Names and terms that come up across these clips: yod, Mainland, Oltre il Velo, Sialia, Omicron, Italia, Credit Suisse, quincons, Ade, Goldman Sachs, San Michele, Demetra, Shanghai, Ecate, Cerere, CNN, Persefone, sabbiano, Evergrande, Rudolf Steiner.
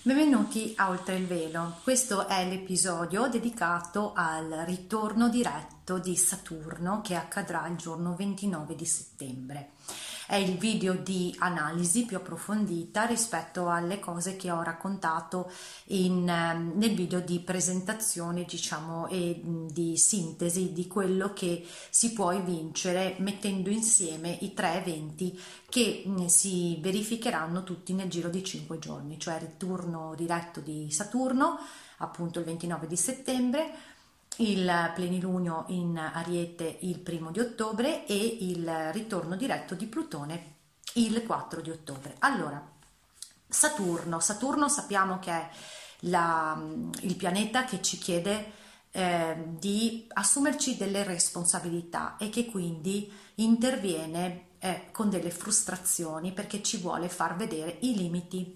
Benvenuti a Oltre il Velo, questo è l'episodio dedicato al ritorno diretto di Saturno che accadrà il giorno 29 di settembre. È il video di analisi più approfondita rispetto alle cose che ho raccontato nel video di presentazione, diciamo, e di sintesi di quello che si può vincere mettendo insieme i tre eventi che si verificheranno tutti nel giro di 5 giorni, cioè il ritorno diretto di Saturno, appunto il 29 di settembre, il plenilunio in Ariete il 1 di ottobre e il ritorno diretto di Plutone il 4 di ottobre. Allora, Saturno sappiamo che è il pianeta che ci chiede di assumerci delle responsabilità e che quindi interviene con delle frustrazioni perché ci vuole far vedere i limiti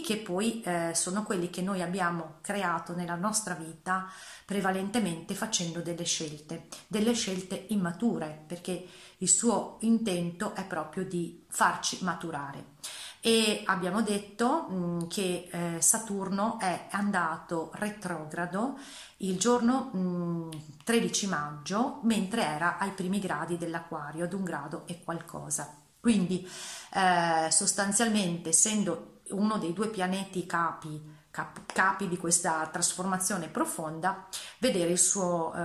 che poi sono quelli che noi abbiamo creato nella nostra vita, prevalentemente facendo delle scelte immature, perché il suo intento è proprio di farci maturare. E abbiamo detto che Saturno è andato retrogrado il giorno 13 maggio, mentre era ai primi gradi dell'Acquario, ad 1 grado e qualcosa. Quindi sostanzialmente, essendo uno dei due pianeti capi di questa trasformazione profonda, vedere i suoi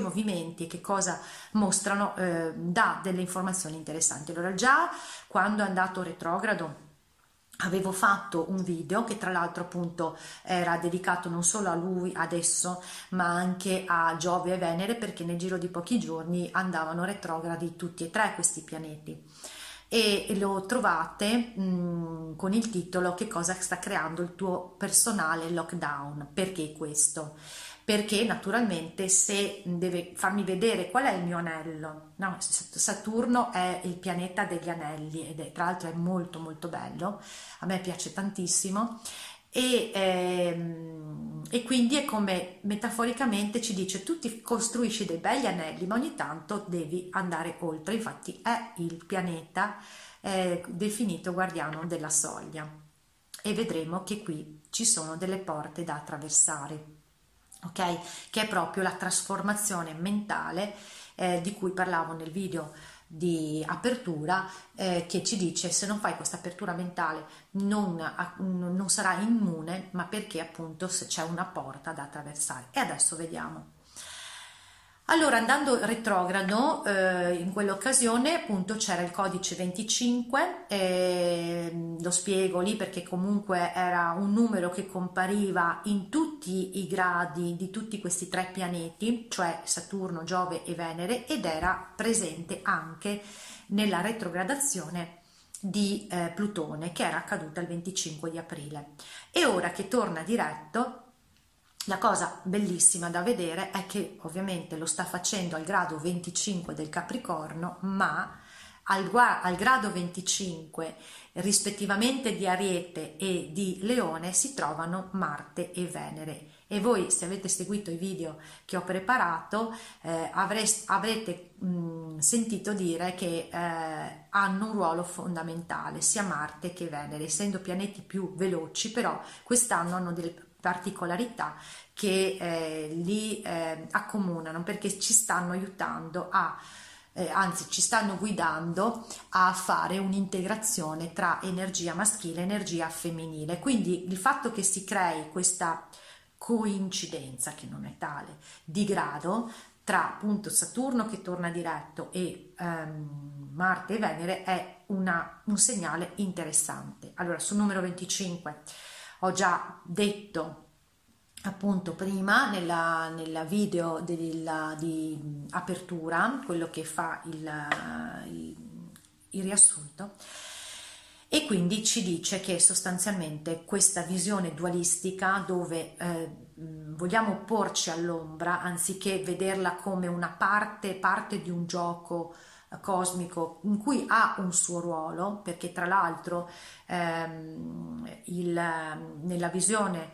movimenti e che cosa mostrano dà delle informazioni interessanti. Allora, già quando è andato retrogrado avevo fatto un video che tra l'altro appunto era dedicato non solo a lui adesso ma anche a Giove e Venere, perché nel giro di pochi giorni andavano retrogradi tutti e tre questi pianeti, e lo trovate con il titolo "Che cosa sta creando il tuo personale lockdown?". Perché questo? Perché naturalmente, se deve farmi vedere qual è il mio anello, no? Saturno è il pianeta degli anelli ed è, tra l'altro, è molto molto bello, a me piace tantissimo, e quindi è come metaforicamente ci dice: tu ti costruisci dei begli anelli, ma ogni tanto devi andare oltre. Infatti è il pianeta definito guardiano della soglia, e vedremo che qui ci sono delle porte da attraversare. Ok, che è proprio la trasformazione mentale di cui parlavo nel video di apertura, che ci dice: se non fai questa apertura mentale non sarai immune, ma perché appunto c'è una porta da attraversare. E adesso vediamo. Allora, andando retrogrado, in quell'occasione appunto c'era il codice 25, lo spiego lì perché comunque era un numero che compariva in tutti i gradi di tutti questi tre pianeti, cioè Saturno, Giove e Venere, ed era presente anche nella retrogradazione di Plutone, che era accaduta il 25 di aprile. E ora che torna diretto, la cosa bellissima da vedere è che ovviamente lo sta facendo al grado 25 del Capricorno, ma al grado 25 rispettivamente di Ariete e di Leone si trovano Marte e Venere. E voi, se avete seguito i video che ho preparato, avrete sentito dire che hanno un ruolo fondamentale sia Marte che Venere, essendo pianeti più veloci, però quest'anno hanno delle particolarità che li accomunano, perché ci stanno aiutando ci stanno guidando a fare un'integrazione tra energia maschile e energia femminile. Quindi il fatto che si crei questa coincidenza, che non è tale, di grado tra appunto Saturno che torna diretto e Marte e Venere è un segnale interessante. Allora, sul numero 25 ho già detto appunto prima nel video di apertura, quello che fa il riassunto, E quindi ci dice che sostanzialmente questa visione dualistica dove vogliamo porci all'ombra, anziché vederla come una parte di un gioco cosmico in cui ha un suo ruolo, perché tra l'altro nella visione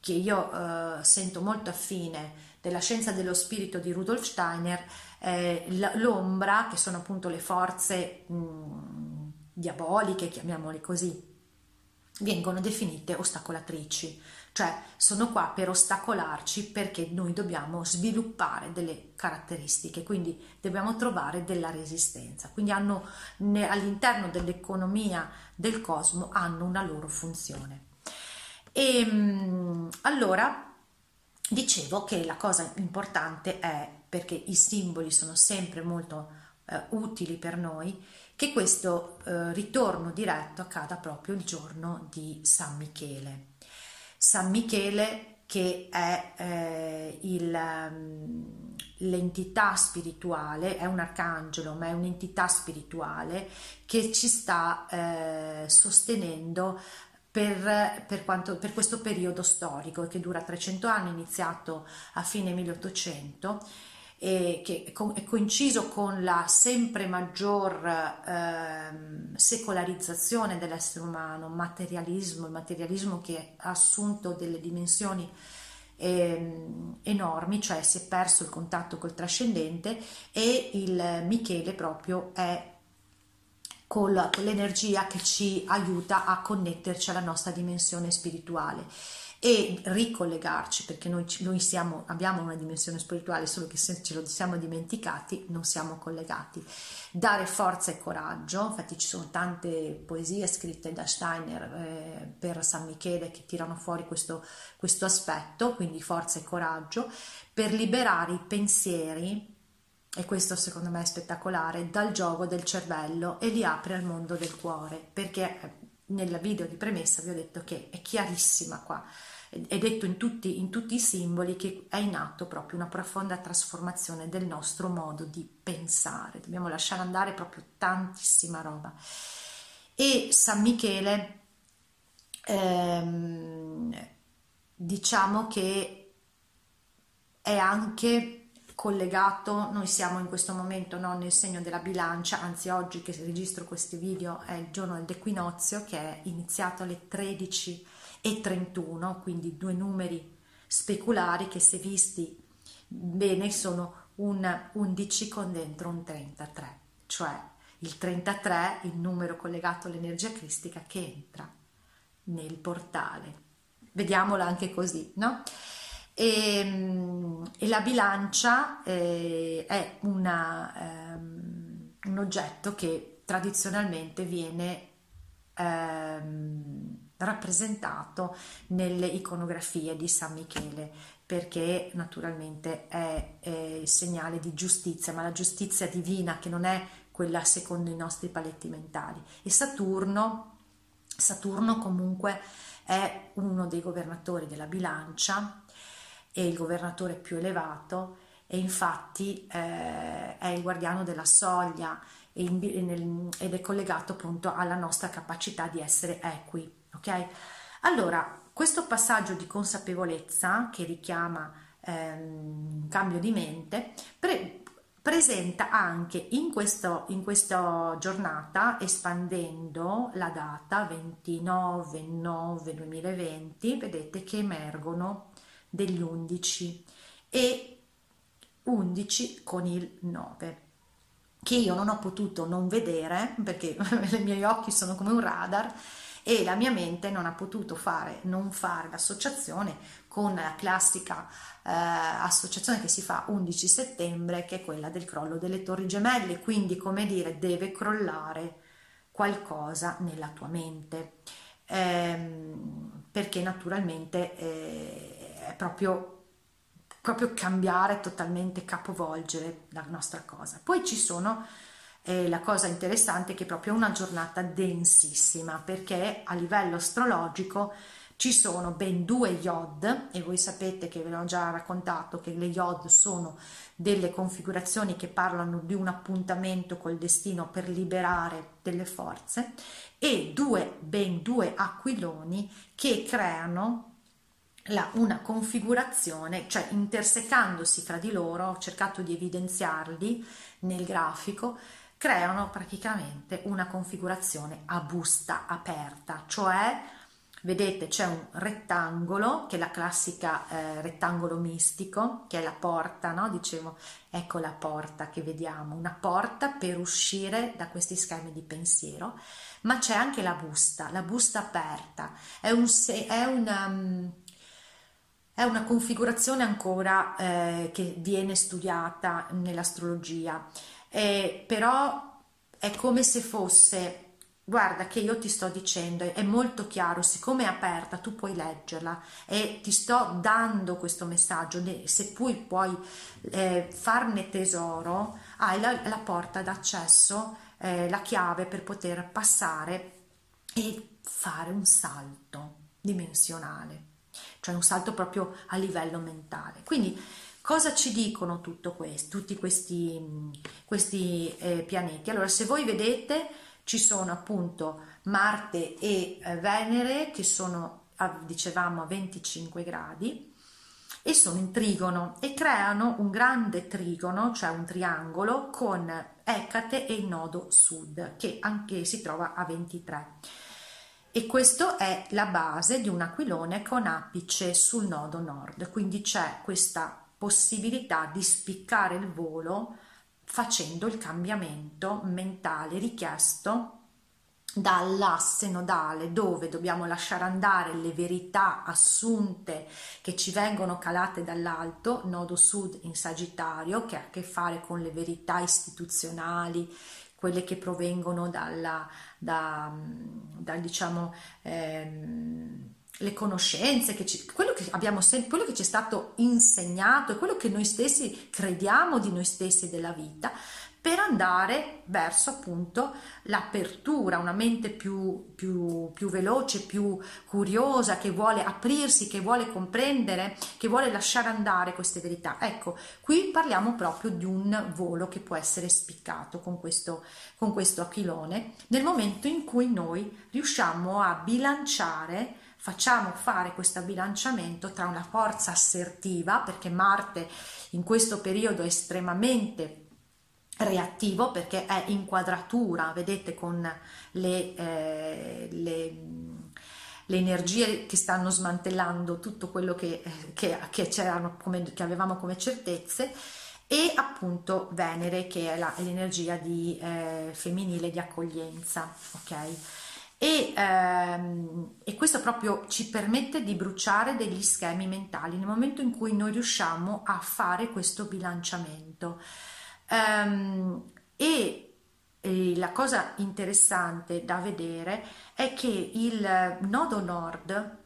che io sento molto affine della scienza dello spirito di Rudolf Steiner, l'ombra, che sono appunto le forze diaboliche, chiamiamole così, vengono definite ostacolatrici, cioè sono qua per ostacolarci, perché noi dobbiamo sviluppare delle caratteristiche, quindi dobbiamo trovare della resistenza, quindi hanno all'interno dell'economia del cosmo hanno una loro funzione. E allora dicevo che la cosa importante è, perché i simboli sono sempre molto utili per noi, che questo ritorno diretto accada proprio il giorno di San Michele. San Michele, che è l'entità spirituale, è un arcangelo, ma è un'entità spirituale che ci sta sostenendo per questo periodo storico che dura 300 anni, iniziato a fine 1800, e che è coinciso con la sempre maggior secolarizzazione dell'essere umano, il materialismo che ha assunto delle dimensioni enormi, cioè si è perso il contatto col trascendente, e il Michele proprio è con l'energia che ci aiuta a connetterci alla nostra dimensione spirituale e ricollegarci, perché abbiamo una dimensione spirituale, solo che se ce lo siamo dimenticati non siamo collegati. Dare forza e coraggio, infatti ci sono tante poesie scritte da Steiner per San Michele che tirano fuori questo aspetto, quindi forza e coraggio per liberare i pensieri, e questo secondo me è spettacolare, dal gioco del cervello, e li apre al mondo del cuore, perché nel video di premessa vi ho detto che è chiarissima qua, è detto in tutti i simboli che è in atto proprio una profonda trasformazione del nostro modo di pensare, dobbiamo lasciare andare proprio tantissima roba. E San Michele diciamo che è anche collegato, noi siamo in questo momento nel segno della bilancia, anzi oggi che registro questi video è il giorno dell'equinozio, che è iniziato alle 13:31, quindi due numeri speculari che, se visti bene, sono un 11 con dentro un 33, cioè il 33, il numero collegato all'energia cristica che entra nel portale, vediamola anche così, no? E la bilancia è un oggetto che tradizionalmente viene rappresentato nelle iconografie di San Michele, perché naturalmente è il segnale di giustizia, ma la giustizia divina, che non è quella secondo i nostri paletti mentali. E Saturno comunque è uno dei governatori della bilancia, è il governatore più elevato, e infatti è il guardiano della soglia ed è collegato appunto alla nostra capacità di essere equi, ok? Allora, questo passaggio di consapevolezza che richiama un cambio di mente presenta anche in questa giornata, espandendo la data 29/9/2020, vedete che emergono degli 11 e 11 con il 9, che io non ho potuto non vedere, perché i miei occhi sono come un radar e la mia mente non ha potuto non fare l'associazione con la classica associazione che si fa 11 settembre, che è quella del crollo delle Torri Gemelle, quindi, come dire, deve crollare qualcosa nella tua mente, perché naturalmente proprio cambiare totalmente, capovolgere la nostra cosa. Poi ci sono la cosa interessante, che è proprio una giornata densissima, perché a livello astrologico Ci sono ben 2 yod, e voi sapete che ve l'ho già raccontato che le yod sono delle configurazioni che parlano di un appuntamento col destino per liberare delle forze, e ben due aquiloni che creano una configurazione, cioè intersecandosi tra di loro, ho cercato di evidenziarli nel grafico, creano praticamente una configurazione a busta aperta, cioè vedete c'è un rettangolo che è la classica rettangolo mistico, che è la porta, no? Dicevo, ecco la porta che vediamo, una porta per uscire da questi schemi di pensiero, ma c'è anche la busta aperta, è una configurazione ancora che viene studiata nell'astrologia, però è come se fosse, guarda che io ti sto dicendo, è molto chiaro, siccome è aperta tu puoi leggerla e ti sto dando questo messaggio, se puoi farne tesoro, hai la porta d'accesso, la chiave per poter passare e fare un salto dimensionale. Cioè un salto proprio a livello mentale. Quindi cosa ci dicono tutti questi pianeti? Allora, se voi vedete ci sono appunto Marte e Venere che sono, dicevamo, a 25 gradi e sono in trigono e creano un grande trigono, cioè un triangolo con Ecate e il nodo sud che anche si trova a 23. E questo è la base di un aquilone con apice sul nodo nord, quindi c'è questa possibilità di spiccare il volo facendo il cambiamento mentale richiesto dall'asse nodale, dove dobbiamo lasciare andare le verità assunte che ci vengono calate dall'alto, nodo sud in Sagittario, che ha a che fare con le verità istituzionali, quelle che provengono le conoscenze, quello che ci è stato insegnato e quello che noi stessi crediamo di noi stessi della vita, per andare verso appunto l'apertura, una mente più veloce, più curiosa, che vuole aprirsi, che vuole comprendere, che vuole lasciare andare queste verità. Ecco, qui parliamo proprio di un volo che può essere spiccato con questo aquilone, nel momento in cui noi riusciamo a bilanciare, facciamo fare questo bilanciamento tra una forza assertiva, perché Marte in questo periodo è estremamente reattivo perché è in quadratura, vedete, con le energie che stanno smantellando tutto quello che avevamo come certezze, e appunto Venere che è l'energia femminile di accoglienza, ok? E questo proprio ci permette di bruciare degli schemi mentali nel momento in cui noi riusciamo a fare questo bilanciamento. E la cosa interessante da vedere è che il nodo nord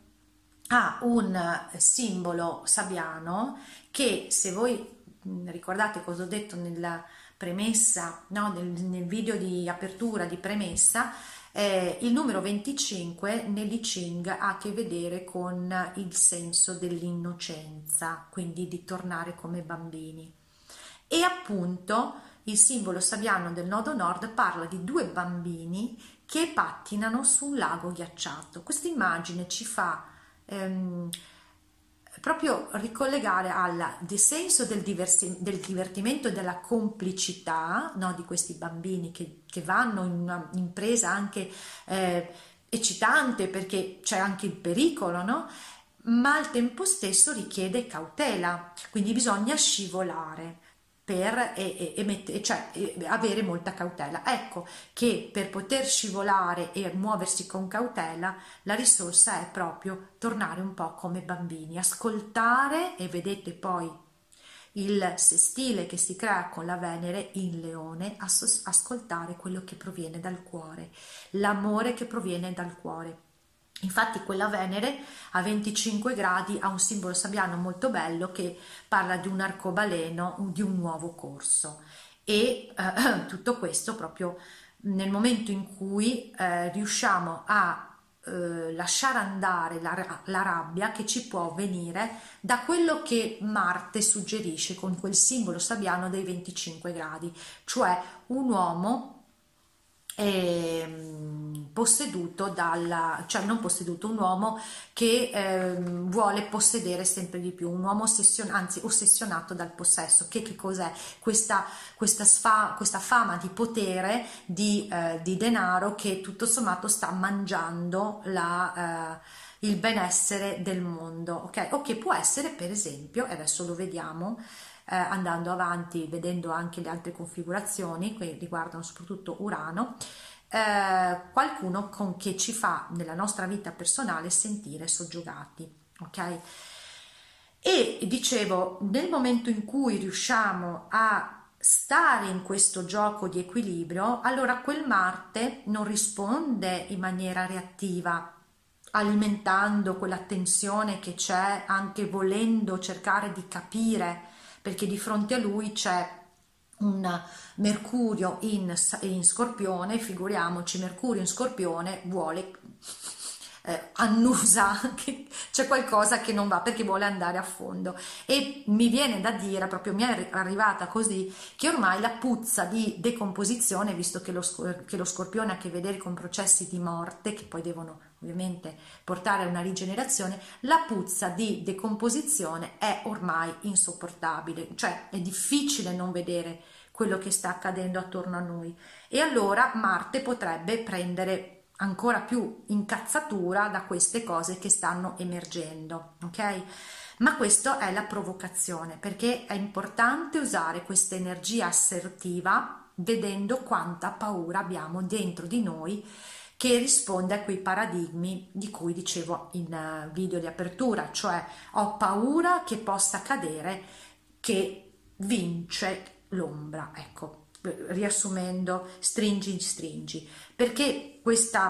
ha un simbolo sabbiano che, se voi ricordate cosa ho detto nella premessa, no, nel video di apertura di premessa, il numero 25 nell'I Ching ha a che vedere con il senso dell'innocenza, quindi di tornare come bambini. E appunto il simbolo sabbiano del nodo nord parla di 2 bambini che pattinano su un lago ghiacciato. Questa immagine ci fa proprio ricollegare al senso del divertimento e della complicità, no, di questi bambini che vanno in una impresa anche eccitante, perché c'è anche il pericolo, no? Ma al tempo stesso richiede cautela, quindi bisogna scivolare. Avere molta cautela. Ecco che per poter scivolare e muoversi con cautela la risorsa è proprio tornare un po' come bambini, ascoltare, e vedete poi il sestile che si crea con la Venere in Leone, ascoltare quello che proviene dal cuore, l'amore che proviene dal cuore. Infatti quella Venere a 25 gradi ha un simbolo sabbiano molto bello che parla di un arcobaleno, di un nuovo corso, e tutto questo proprio nel momento in cui riusciamo a lasciare andare la rabbia che ci può venire da quello che Marte suggerisce con quel simbolo sabbiano dei 25 gradi, cioè un uomo posseduto un uomo che vuole possedere sempre di più, un uomo ossessionato dal possesso. Che cos'è? Questa fama di potere, di denaro, che tutto sommato sta mangiando il benessere del mondo, ok? O che può essere, per esempio, e adesso lo vediamo andando avanti, vedendo anche le altre configurazioni che riguardano soprattutto Urano, qualcuno che ci fa nella nostra vita personale sentire soggiogati, ok? E dicevo, nel momento in cui riusciamo a stare in questo gioco di equilibrio, allora quel Marte non risponde in maniera reattiva, alimentando quella tensione che c'è, anche volendo cercare di capire, perché di fronte a lui c'è un Mercurio in Scorpione. Figuriamoci, Mercurio in Scorpione vuole annusa, c'è qualcosa che non va, perché vuole andare a fondo. E mi viene da dire, proprio mi è arrivata così, che ormai la puzza di decomposizione, visto che lo Scorpione ha a che vedere con processi di morte che poi devono ovviamente portare a una rigenerazione, la puzza di decomposizione è ormai insopportabile, cioè è difficile non vedere quello che sta accadendo attorno a noi. E allora Marte potrebbe prendere ancora più incazzatura da queste cose che stanno emergendo, ok? Ma questa è la provocazione, perché è importante usare questa energia assertiva vedendo quanta paura abbiamo dentro di noi, che risponde a quei paradigmi di cui dicevo in video di apertura, cioè ho paura che possa accadere, che vince l'ombra, ecco. Riassumendo, stringi, perché questo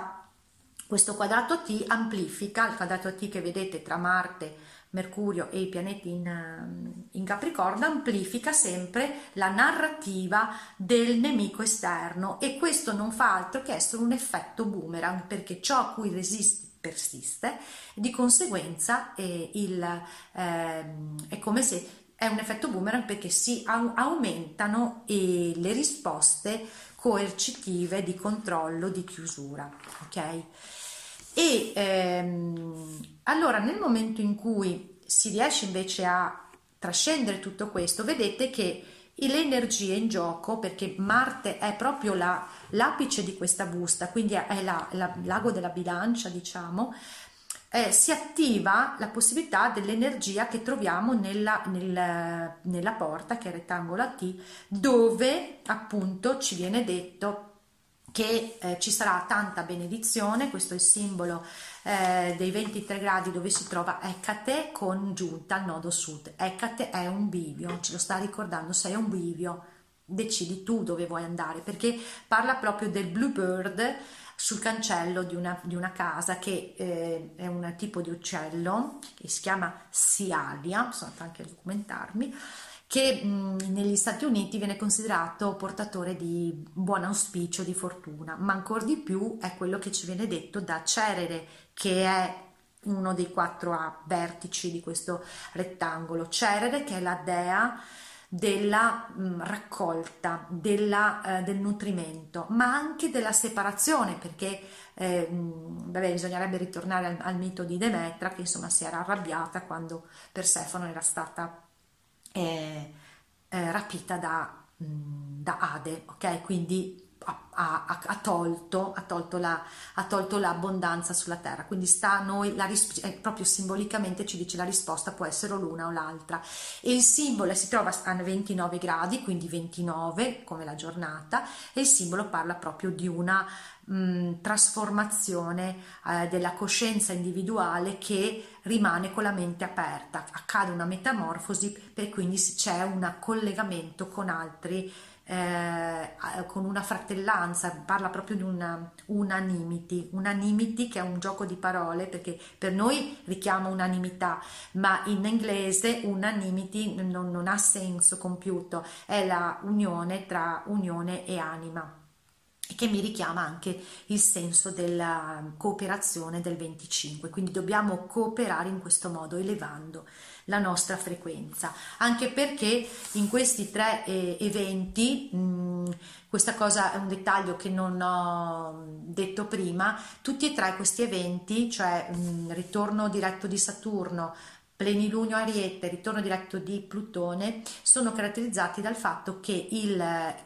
quadrato T amplifica il quadrato T che vedete tra Marte, Mercurio e i pianeti in Capricorno, amplifica sempre la narrativa del nemico esterno, e questo non fa altro che essere un effetto boomerang, perché ciò a cui resisti persiste, di conseguenza è come se è un effetto boomerang, perché si aumentano le risposte coercitive di controllo, di chiusura, ok? E allora nel momento in cui si riesce invece a trascendere tutto questo, vedete che le energie in gioco, perché Marte è proprio l'apice di questa busta, quindi è l'ago della bilancia, diciamo. Si attiva la possibilità dell'energia che troviamo nella porta, che è rettangolo a T, dove appunto ci viene detto che ci sarà tanta benedizione. Questo è il simbolo dei 23 gradi, dove si trova Ecate congiunta al nodo sud. Ecate è un bivio, ce lo sta ricordando, sei un bivio, decidi tu dove vuoi andare, perché parla proprio del bluebird sul cancello di una casa, che è un tipo di uccello che si chiama Sialia, sono andata anche a documentarmi, che negli Stati Uniti viene considerato portatore di buon auspicio, di fortuna, ma ancora di più è quello che ci viene detto da Cerere, che è uno dei 4 vertici di questo rettangolo. Cerere, che è la dea della raccolta, del nutrimento, ma anche della separazione, perché bisognerebbe ritornare al mito di Demetra, che insomma si era arrabbiata quando Persefone era stata rapita da Ade, ok? Quindi ha tolto l'abbondanza sulla terra, quindi sta a noi proprio simbolicamente ci dice la risposta può essere l'una o l'altra. E il simbolo si trova a 29 gradi, quindi 29 come la giornata, e il simbolo parla proprio di una trasformazione della coscienza individuale che rimane con la mente aperta, accade una metamorfosi, e quindi c'è un collegamento con altri, con una fratellanza. Parla proprio di unanimity, che è un gioco di parole, perché per noi richiama unanimità, ma in inglese unanimity non ha senso compiuto, è la unione tra unione e anima. e che mi richiama anche il senso della cooperazione del 25, quindi dobbiamo cooperare in questo modo, elevando la nostra frequenza, anche perché in questi tre eventi, questa cosa è un dettaglio che non ho detto prima, tutti e tre questi eventi, cioè ritorno diretto di Saturno, plenilunio Ariete, ritorno diretto di Plutone, sono caratterizzati dal fatto che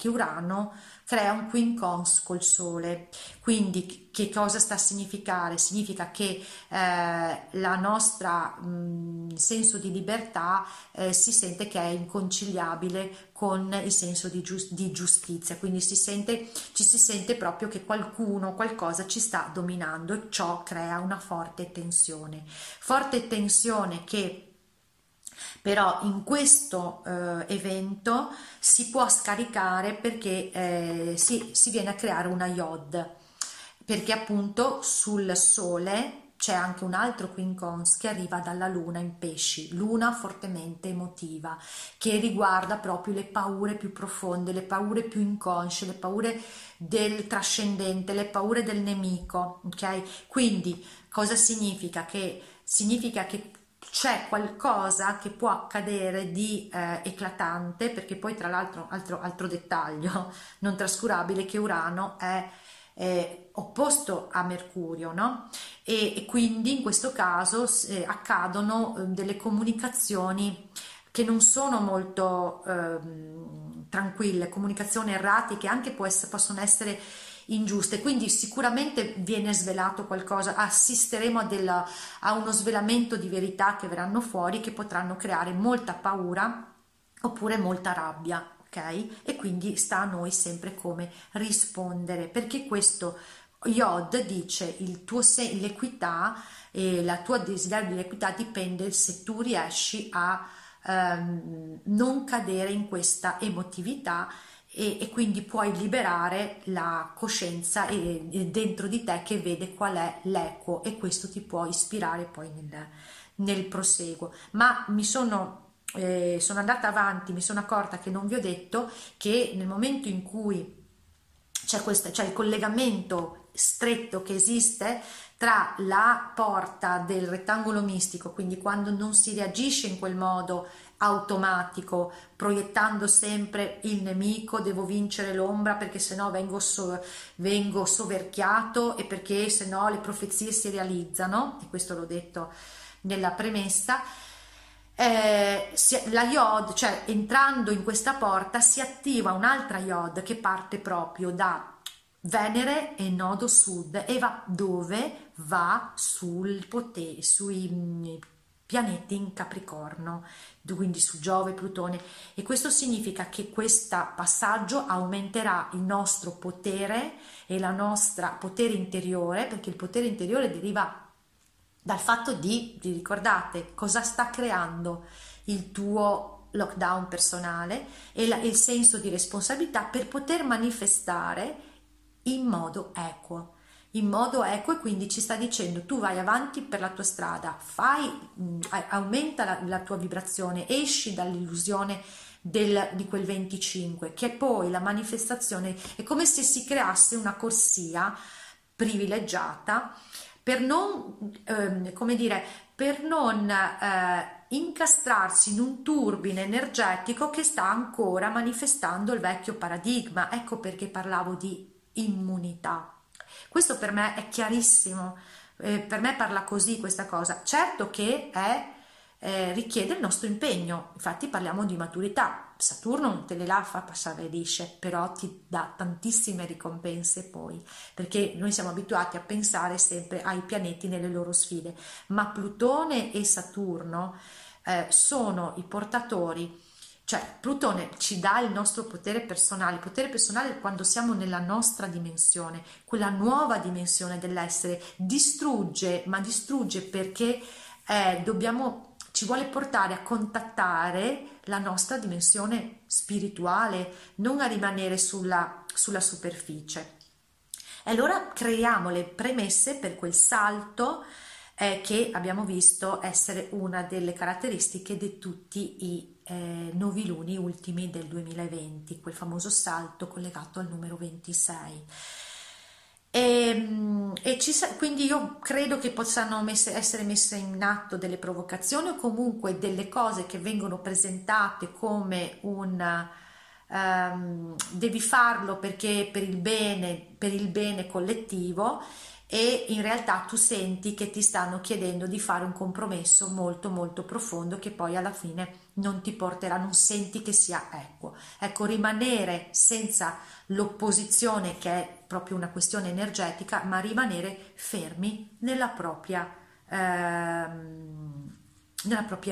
Urano crea un quincons col Sole. Quindi che cosa sta a significare? Significa che la nostra senso di libertà si sente che è inconciliabile con il senso di giustizia, quindi ci si sente proprio che qualcosa ci sta dominando, e ciò crea una forte tensione che però in questo evento si può scaricare, perché si viene a creare una iod, perché appunto sul Sole c'è anche un altro quincons che arriva dalla Luna in Pesci, Luna fortemente emotiva, che riguarda proprio le paure più profonde, le paure più inconsce, le paure del trascendente, le paure del nemico, ok? Quindi cosa significa? Significa che c'è qualcosa che può accadere di eclatante, perché poi tra l'altro altro dettaglio non trascurabile, che Urano è opposto a Mercurio, no? E quindi in questo caso accadono delle comunicazioni che non sono molto tranquille, comunicazioni erratiche, anche possono essere ingiuste, quindi sicuramente viene svelato qualcosa, assisteremo a uno svelamento di verità che verranno fuori, che potranno creare molta paura oppure molta rabbia, ok? E quindi sta a noi sempre come rispondere, perché questo Iod dice l'equità, e la tua desiderio di equità dipende se tu riesci a non cadere in questa emotività, e quindi puoi liberare la coscienza dentro di te che vede qual è l'equo, e questo ti può ispirare poi nel proseguo. Ma sono andata avanti, mi sono accorta che non vi ho detto che nel momento in cui c'è il collegamento stretto che esiste tra la porta del rettangolo mistico, quindi quando non si reagisce in quel modo automatico, proiettando sempre il nemico, devo vincere l'ombra perché sennò vengo soverchiato e perché sennò le profezie si realizzano, e questo l'ho detto nella premessa. La iod, cioè entrando in questa porta, si attiva un'altra iod che parte proprio da Venere e nodo sud, e va dove? Va sui pianeti in Capricorno, quindi su Giove e Plutone, e questo significa che questo passaggio aumenterà il nostro potere e la nostra potere interiore, perché il potere interiore deriva dal fatto vi ricordate cosa sta creando il tuo lockdown personale e il senso di responsabilità per poter manifestare in modo equo, e quindi ci sta dicendo: tu vai avanti per la tua strada, aumenta la tua vibrazione, esci dall'illusione di quel 25, che poi la manifestazione è come se si creasse una corsia privilegiata per non, incastrarsi in un turbine energetico che sta ancora manifestando il vecchio paradigma. Ecco perché parlavo di immunità. Questo per me è chiarissimo, per me parla così questa cosa. Certo che richiede il nostro impegno, infatti parliamo di maturità. Saturno non te le la fa passare lisce, però ti dà tantissime ricompense poi, perché noi siamo abituati a pensare sempre ai pianeti nelle loro sfide, ma Plutone e Saturno sono i portatori. Cioè Plutone ci dà il nostro potere personale quando siamo nella nostra dimensione, quella nuova dimensione dell'essere, distrugge perché ci vuole portare a contattare la nostra dimensione spirituale, non a rimanere sulla superficie. E allora creiamo le premesse per quel salto che abbiamo visto essere una delle caratteristiche di tutti i noviluni ultimi del 2020, quel famoso salto collegato al numero 26. Quindi io credo che possano essere messe in atto delle provocazioni, o comunque delle cose che vengono presentate come un devi farlo perché per il bene collettivo, e in realtà tu senti che ti stanno chiedendo di fare un compromesso molto molto profondo, che poi alla fine non ti porterà, non senti che sia equo. Ecco, rimanere senza l'opposizione, che è proprio una questione energetica, ma rimanere fermi nella propria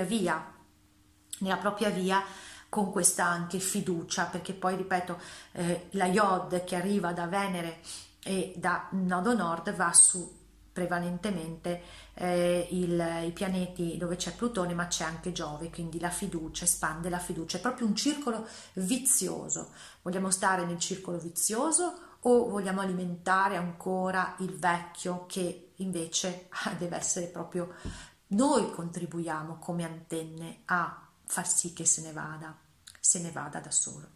via, con questa anche fiducia, perché poi, ripeto, la Iod che arriva da Venere e da nodo nord va su prevalentemente i pianeti dove c'è Plutone, ma c'è anche Giove, quindi la fiducia, espande la fiducia, è proprio un circolo vizioso. Vogliamo stare nel circolo vizioso o vogliamo alimentare ancora il vecchio, che invece deve essere proprio noi contribuiamo come antenne a far sì che se ne vada da solo.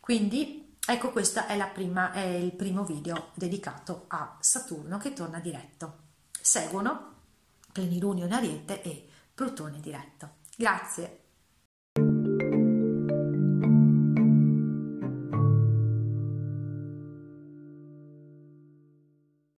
Quindi ecco, questo è il primo video dedicato a Saturno che torna diretto. Seguono Plenilunio in Ariete e Plutone diretto. Grazie.